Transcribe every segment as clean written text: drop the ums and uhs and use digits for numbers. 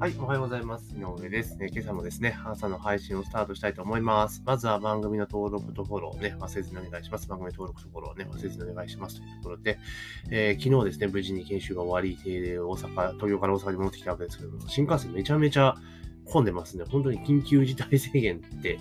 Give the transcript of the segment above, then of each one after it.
はい、おはようございます。井上です。今朝もですね、朝の配信をスタートしたいと思います。まずは番組の登録とフォローね、忘れずにお願いします。番組登録とフォローね、忘れずにお願いしますというところで、昨日ですね、無事に研修が終わり、東京から大阪に戻ってきたわけですけども、新幹線めちゃめちゃ混んでますね。本当に緊急事態宣言って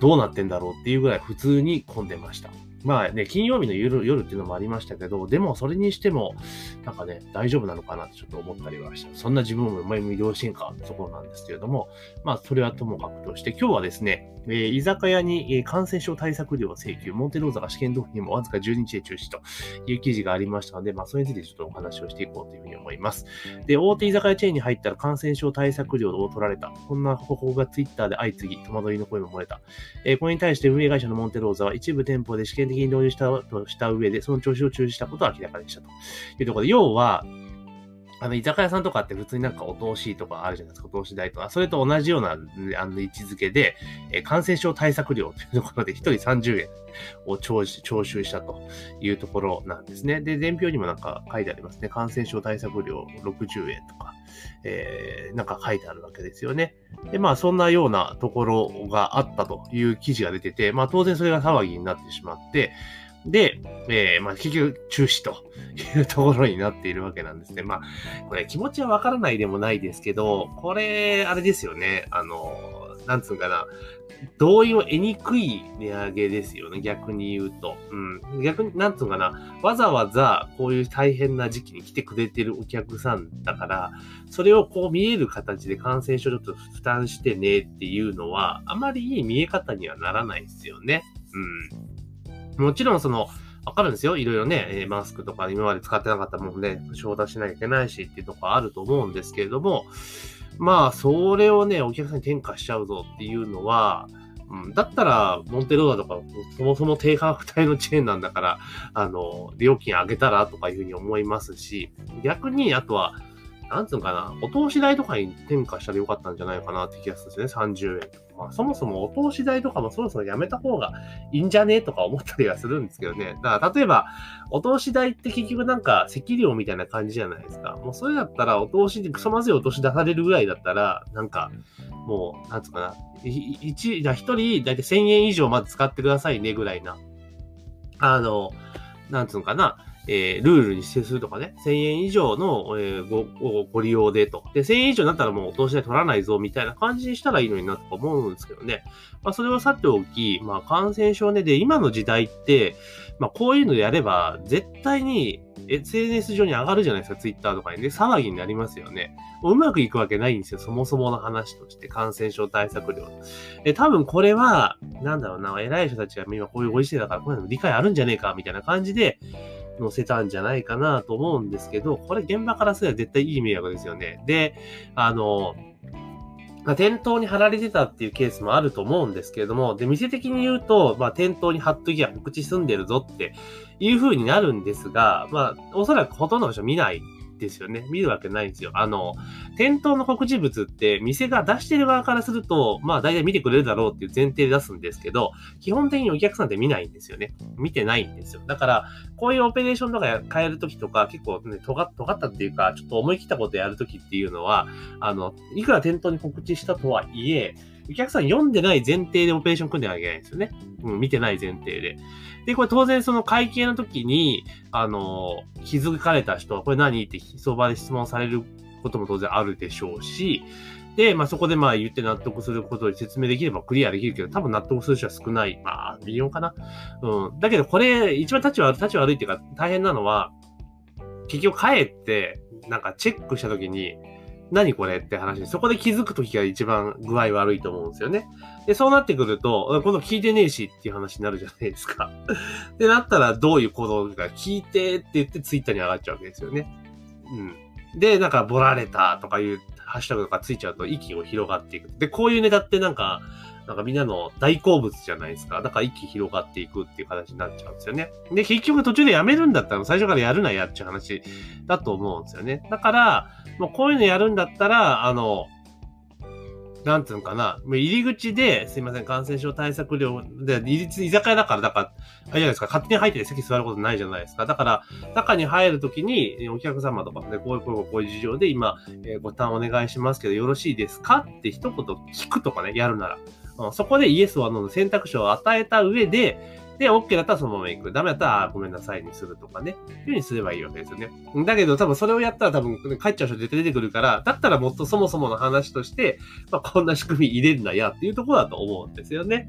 どうなってんだろうっていうぐらい普通に混んでました。まあね、金曜日の夜っていうのもありましたけど、でもそれにしても、なんかね、大丈夫なのかなってちょっと思ったりはした。そんな自分も未了心かってところなんですけれども、まあそれはともかくとして、今日はですね、居酒屋に感染症対策料請求、モンテローザが試験導入もわずか10日で中止という記事がありましたので、まあそれについてちょっとお話をしていこうというふうに思います。で、大手居酒屋チェーンに入ったら感染症対策料を取られた。こんな方法がツイッターで相次ぎ、戸惑いの声も漏れた。これに対して運営会社のモンテローザは一部店舗で試験的に導入したとした上で、その調子を中止したことは明らかでしたというところで、要は、居酒屋さんとかって普通になんかお通しとかあるじゃないですか、お通し代とか、それと同じような位置づけで、感染症対策料というところで1人30円を徴収したというところなんですね。で、伝票にもなんか書いてありますね。感染症対策料60円とか、なんか書いてあるわけですよね。で、まあそんなようなところがあったという記事が出てて、まあ当然それが騒ぎになってしまって、で、まあ、結局、中止というところになっているわけなんですね。まあ、これ、気持ちはわからないでもないですけど、これ、あれですよね。なんつうかな。同意を得にくい値上げですよね。逆に言うと。うん。逆に、なんつうかな。わざわざ、こういう大変な時期に来てくれてるお客さんだから、それをこう見える形で感染症ちょっと負担してねっていうのは、あまりいい見え方にはならないですよね。うん。もちろんわかるんですよ。いろいろね、マスクとか今まで使ってなかったもんで、消毒しなきゃいけないしっていうところあると思うんですけれども、まあ、それをね、お客さんに転嫁しちゃうぞっていうのは、だったら、モンテローザとか、そもそも低価格帯のチェーンなんだから、料金上げたらとかいうふうに思いますし、逆に、あとは、なんつうのかな、お通し代とかに転嫁したらよかったんじゃないかなって気がするんですね、30円とか。まあ、そもそもお通し代とかもそろそろやめた方がいいんじゃねとか思ったりはするんですけどね。だから例えば、お通し代って結局なんか席料みたいな感じじゃないですか。もうそれだったらお通しでクソまずいお通し出されるぐらいだったら、なんかもう、なんつうかな、1人だいたい1000円以上まず使ってくださいねぐらいな。なんつうのかな。ルールに指定するとかね、1000円以上の、ご利用でと。で、1000円以上になったらもうお通し代取らないぞみたいな感じにしたらいいのになとか思うんですけどね。まあ、それはさておき、まあ、感染症ね、で、今の時代って、まあ、こういうのやれば、絶対に SNS 上に上がるじゃないですか、Twitter とかにね、騒ぎになりますよね。うまくいくわけないんですよ、そもそもの話として、感染症対策量。多分これは、なんだろうな、偉い人たちが今こういうご時世だから、こういうの理解あるんじゃねえか、みたいな感じで、載せたんじゃないかなと思うんですけど、これ現場からすれば絶対いい迷惑ですよね。で、店頭に貼られてたっていうケースもあると思うんですけれども、で、店的に言うと、まあ、店頭に貼っときゃ告知済んでるぞっていう風になるんですが、まあ、おそらくほとんどの人見ないですよね。見るわけないんですよ。店頭の告知物って、店が出してる側からすると、まあ、大体見てくれるだろうっていう前提で出すんですけど、基本的にお客さんって見ないんですよね。見てないんですよ。だから、こういうオペレーションとか変えるときとか、結構ね、尖ったっていうか、ちょっと思い切ったことやるときっていうのは、いくら店頭に告知したとはいえ、お客さん読んでない前提でオペレーション組んでなきゃいけないんですよね。うん、見てない前提で。で、これ当然その会計の時に、気づかれた人はこれ何ってその場で質問されることも当然あるでしょうし、で、まあ、そこでまあ言って納得することに説明できればクリアできるけど、多分納得する人は少ない。まあ、微妙かな。うん。だけどこれ、一番立ち悪いっていうか大変なのは、結局帰って、なんかチェックした時に、何これって話で、そこで気づくときが一番具合悪いと思うんですよね。で、そうなってくると、この聞いてねえしっていう話になるじゃないですか。で、なったらどういう行動か聞いてって言ってツイッターに上がっちゃうわけですよね。うん。で、なんかボラれたとかいうハッシュタグとかついちゃうと息を広がっていく。で、こういうネタってなんかみんなの大好物じゃないですか。だから息広がっていくっていう形になっちゃうんですよね。で、結局途中でやめるんだったら最初からやるなやっちゃう話だと思うんですよね。だから、もうこういうのやるんだったら、なんていうのかな、入り口で、すいません、感染症対策料で、居酒屋だから、だから、あれじゃないですか、勝手に入って席座ることないじゃないですか。だから、中に入るときに、お客様とかね、こういう事情で今、ご担お願いしますけど、よろしいですかって一言聞くとかね、やるなら。そこでイエスはの選択肢を与えた上で、で、OK だったらそのまま行く。ダメだったら、ごめんなさいにするとかね。いう風にすればいいわけですよね。だけど、多分それをやったら多分帰っちゃう人出てくるから、だったらもっとそもそもの話として、まあ、こんな仕組み入れるなやっていうところだと思うんですよね。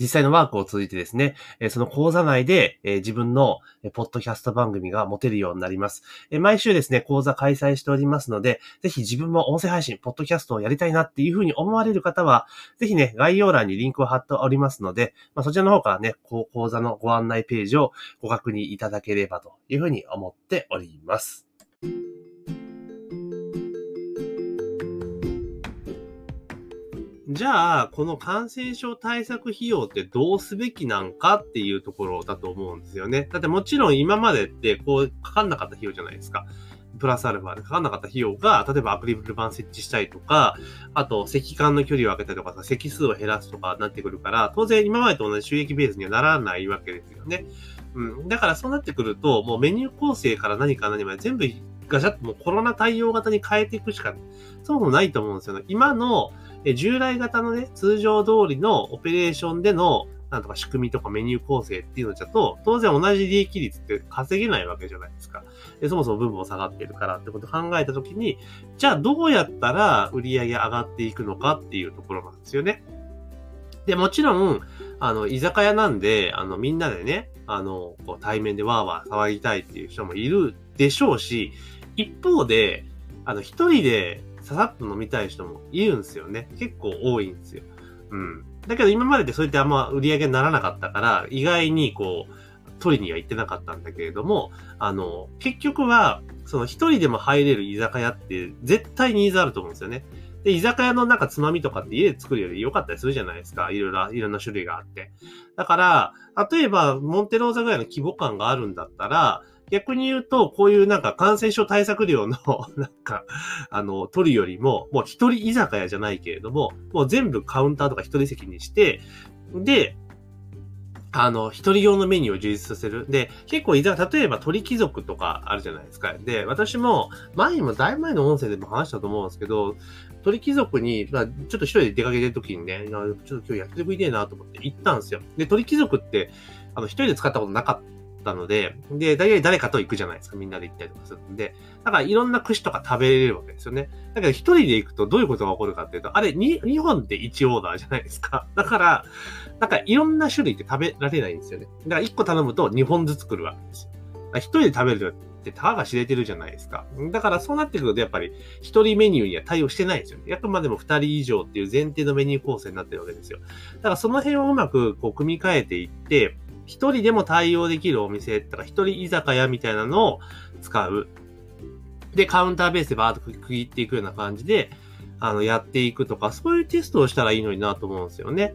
実際のワークを通じてですね、その講座内で自分のポッドキャスト番組が持てるようになります。毎週ですね、講座開催しておりますので、ぜひ自分も音声配信、ポッドキャストをやりたいなっていうふうに思われる方は、ぜひね、概要欄にリンクを貼っておりますので、そちらの方からね、講座のご案内ページをご確認いただければというふうに思っております。じゃあ、この感染症対策費用ってどうすべきなんかっていうところだと思うんですよね。だってもちろん今までってかかんなかった費用じゃないですか。プラスアルファでかかんなかった費用が、例えばアクリル板設置したりとか、あと席間の距離を空けたりとか、席数を減らすとかなってくるから、当然今までと同じ収益ベースにはならないわけですよね。だからそうなってくると、もうメニュー構成から何から何まで全部ガシャッともうコロナ対応型に変えていくしか、そもそもないと思うんですよね。今の従来型のね、通常通りのオペレーションでの、なんとか仕組みとかメニュー構成っていうのじゃと、当然同じ利益率って稼げないわけじゃないですか。そもそも分母下がってるからってことを考えたときに、じゃあどうやったら売り上げ上がっていくのかっていうところなんですよね。で、もちろん、居酒屋なんで、みんなでね、対面でワーワー騒ぎたいっていう人もいるでしょうし、一方で、一人でささっと飲みたい人もいるんですよね。結構多いんですよ。だけど今までってそうやってあんま売り上げにならなかったから、意外に取りには行ってなかったんだけれども、結局は、その一人でも入れる居酒屋って絶対ニーズあると思うんですよね。で、居酒屋のなんかつまみとかって家で作るより良かったりするじゃないですか。いろんな種類があって。だから、例えば、モンテローザぐらいの規模感があるんだったら、逆に言うと、こういうなんか感染症対策料のなんか、取るよりも、もう一人居酒屋じゃないけれども、もう全部カウンターとか一人席にして、で、一人用のメニューを充実させる。で、結構例えば鳥貴族とかあるじゃないですか。で、私も、前にもだいぶ前の音声でも話したと思うんですけど、鳥貴族に、ちょっと一人で出かけてる時にね、ちょっと今日焼き鳥食いてえなと思って行ったんですよ。で、鳥貴族って、一人で使ったことなかったので、で、大体誰かと行くじゃないですか。みんなで行ったりとかするんで。だからいろんな串とか食べれるわけですよね。だけど一人で行くとどういうことが起こるかっていうと、あれ、日本で1オーダーじゃないですか。だから、なんかいろんな種類って食べられないんですよね。だから1個頼むと2本ずつ来るわけですよ。一人で食べるってたかが知れてるじゃないですか。だからそうなってくるとやっぱり一人メニューには対応してないんですよね。あくまでも二人以上っていう前提のメニュー構成になってるわけですよ。だからその辺をうまく組み替えていって、一人でも対応できるお店とか一人居酒屋みたいなのを使う。で、カウンターベースでバーッと区切っていくような感じで、やっていくとか、そういうテストをしたらいいのになと思うんですよね。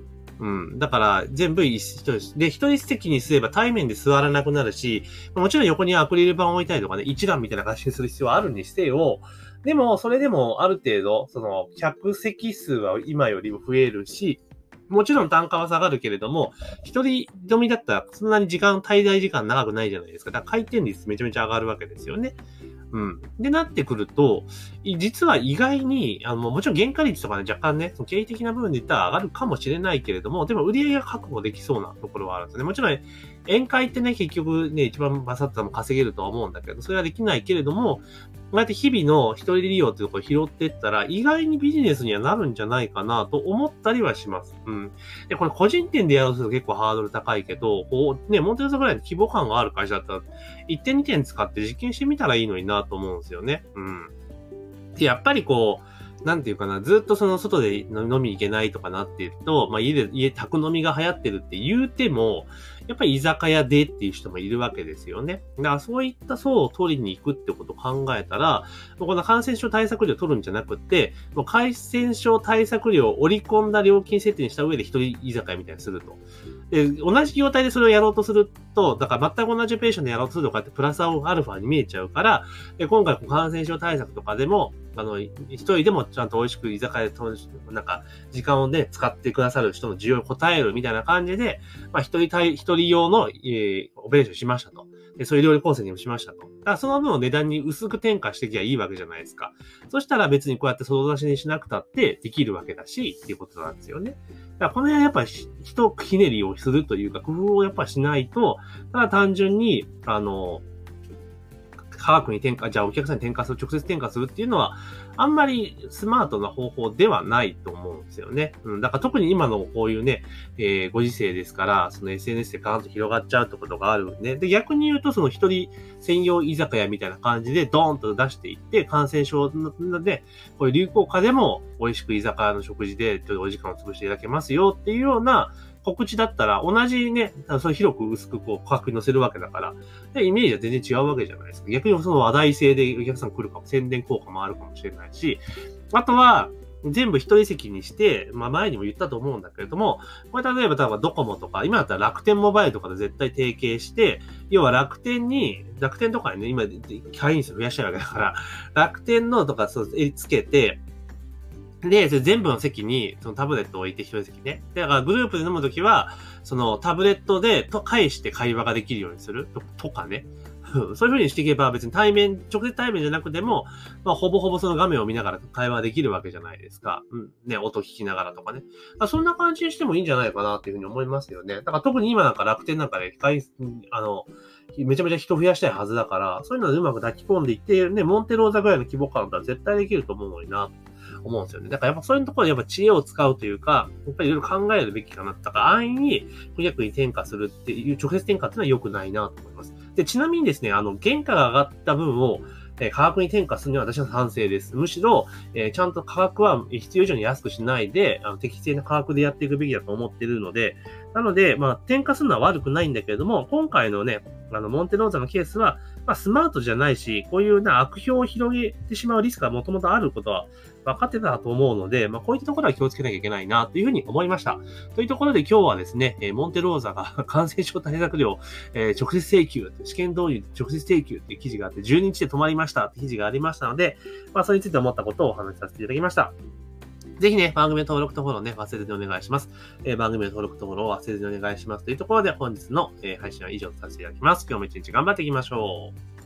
だから、全部一人席にすれば対面で座らなくなるし、もちろん横にアクリル板を置いたりとかね、一覧みたいな形にする必要はあるにしてよ。でも、それでもある程度、客席数は今よりも増えるし、もちろん単価は下がるけれども、一人飲みだったらそんなに滞在時間長くないじゃないですか。だから回転率めちゃめちゃ上がるわけですよね。で、なってくると、実は意外に、もちろん原価率とかね、若干ね、経営的な部分で言ったら上がるかもしれないけれども、でも売り上げが確保できそうなところはあるんですね。もちろん、宴会ってね、結局ね、一番バサッと稼げるとは思うんだけど、それはできないけれども、こうやって日々の一人利用っていうところを拾っていったら、意外にビジネスにはなるんじゃないかなと思ったりはします。で、これ個人店でやろうと結構ハードル高いけど、モンテローザぐらいの規模感がある会社だったら、1点2点使って実験してみたらいいのになと思うんですよね。で、やっぱりなんていうかな、ずっとその外で飲み行けないとかなってると、まあ家宅飲みが流行ってるって言うても、やっぱり居酒屋でっていう人もいるわけですよね。だからそういった層を取りに行くってことを考えたら、この感染症対策料を取るんじゃなくて、もう感染症対策料を織り込んだ料金設定にした上で一人居酒屋みたいにすると。で、同じ業態でそれをやろうとすると、だから全く同じペーションでやろうとするとかってプラスアルファに見えちゃうから、で今回感染症対策とかでも、一人でもちゃんと美味しく居酒屋で、なんか、時間をね、使ってくださる人の需要に応えるみたいな感じで、まあ、一人用の、お弁当しましたと。で、そういう料理構成にもしましたと。だからその分を値段に薄く転嫁していけばいいわけじゃないですか。そしたら別にこうやって外出しにしなくたってできるわけだし、っていうことなんですよね。だからこの辺はやっぱりひねりをするというか、工夫をやっぱしないと、ただ単純に、価格に転嫁、じゃあお客さんに直接転嫁するっていうのは、あんまりスマートな方法ではないと思うんですよね。うん。だから特に今のこういうね、ご時世ですから、その SNS でガーンと広がっちゃうってことがあるんで、で、逆に言うとその一人専用居酒屋みたいな感じでドーンと出していって、感染症で、こういう流行下でも美味しく居酒屋の食事でお時間を潰していただけますよっていうような、告知だったら同じね、それ広く薄くこう価格に載せるわけだから、でイメージは全然違うわけじゃないですか。逆にその話題性でお客さん来るかも、宣伝効果もあるかもしれないし、あとは、全部一人席にして、まあ前にも言ったと思うんだけれども、これ例えばドコモとか、今だったら楽天モバイルとかで絶対提携して、要は楽天とかにね、今会員数増やしてるわけだから、楽天のとかつけて、で、それ全部の席に、そのタブレットを置いて一人席ね。だからグループで飲むときは、そのタブレットで返して会話ができるようにするとかね。そういう風にしていけば別に直接対面じゃなくても、まあほぼほぼその画面を見ながら会話できるわけじゃないですか。うん。ね、音聞きながらとかね。そんな感じにしてもいいんじゃないかなっていう風に思いますよね。だから特に今なんか楽天なんかで、めちゃめちゃ人増やしたいはずだから、そういうのでうまく抱き込んでいって、ね、モンテローザぐらいの規模感だったら絶対できると思うのにな。思うんですよね。だからやっぱそういうところでやっぱ知恵を使うというか、やっぱりいろいろ考えるべきかな。だから安易に顧客に転嫁するっていう、直接転嫁っていうのは良くないなと思います。で、ちなみにですね、原価が上がった分を、価格に転嫁するには私は賛成です。むしろ、ちゃんと価格は必要以上に安くしないで、適正な価格でやっていくべきだと思っているので、なので、まあ、転嫁するのは悪くないんだけれども、今回のね、モンテローザのケースは、まあ、スマートじゃないし、こういうな、悪評を広げてしまうリスクがもともとあることは分かってたと思うので、まあ、こういったところは気をつけなきゃいけないな、というふうに思いました。というところで今日はですね、モンテローザが感染症対策料、直接請求、試験導入直接請求っていう記事があって、12日で止まりましたって記事がありましたので、まあ、それについて思ったことをお話しさせていただきました。ぜひね、番組の登録とフォローね、忘れずにお願いします。番組の登録とフォローを忘れずにお願いします。というところで本日の配信は以上とさせていただきます。今日も一日頑張っていきましょう。